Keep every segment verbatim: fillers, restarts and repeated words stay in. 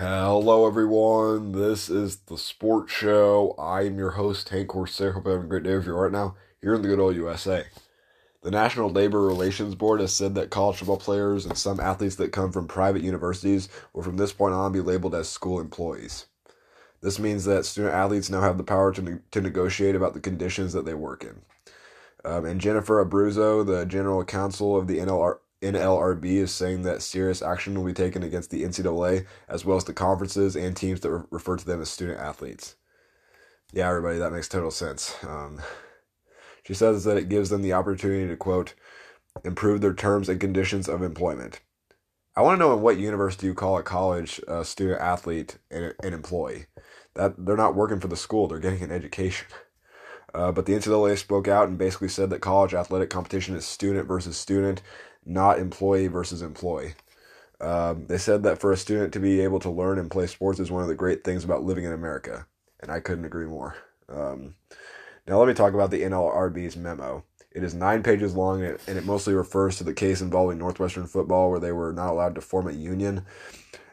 Hello everyone, this is The Sports Show. I am your host, Hank Corsair. Hope you're having a great day with you right now, here in the good old U S A. The National Labor Relations Board has said that college football players and some athletes that come from private universities will from this point on be labeled as school employees. This means that student-athletes now have the power to, ne- to negotiate about the conditions that they work in. Um, and Jennifer Abruzzo, the general counsel of the N L R B, is saying that serious action will be taken against the N C double A, as well as the conferences and teams that re- refer to them as student-athletes. Yeah, everybody, that makes total sense. Um, she says that it gives them the opportunity to, quote, improve their terms and conditions of employment. I want to know, in what universe do you call a college uh, student-athlete an, an employee? That they're not working for the school, they're getting an education. Uh, but the N C double A spoke out and basically said that college athletic competition is student versus student, not employee versus employee. Um, they said that for a student to be able to learn and play sports is one of the great things about living in America, and I couldn't agree more. Um, now let me talk about the N L R B's memo. It is nine pages long, and it, and it mostly refers to the case involving Northwestern football, where they were not allowed to form a union.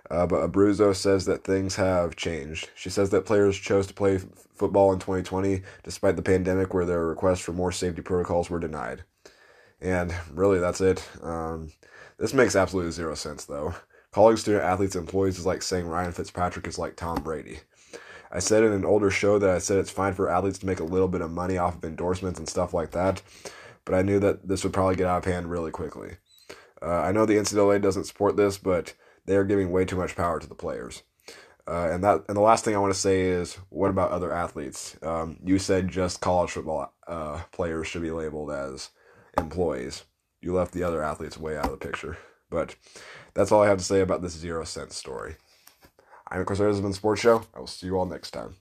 Uh, but Abruzzo says that things have changed. She says that players chose to play f- football in twenty twenty despite the pandemic, where their requests for more safety protocols were denied. And really, that's it. Um, this makes absolutely zero sense, though. Calling student-athletes employees is like saying Ryan Fitzpatrick is like Tom Brady. I said in an older show that I said it's fine for athletes to make a little bit of money off of endorsements and stuff like that, but I knew that this would probably get out of hand really quickly. Uh, I know the N C double A doesn't support this, but they are giving way too much power to the players. Uh, and that, and the last thing I want to say is, what about other athletes? Um, you said just college football uh, players should be labeled as employees. You left the other athletes way out of the picture. But that's all I have to say about this zero cent story. I'm Chris. This has been Sports Show. I will see you all next time.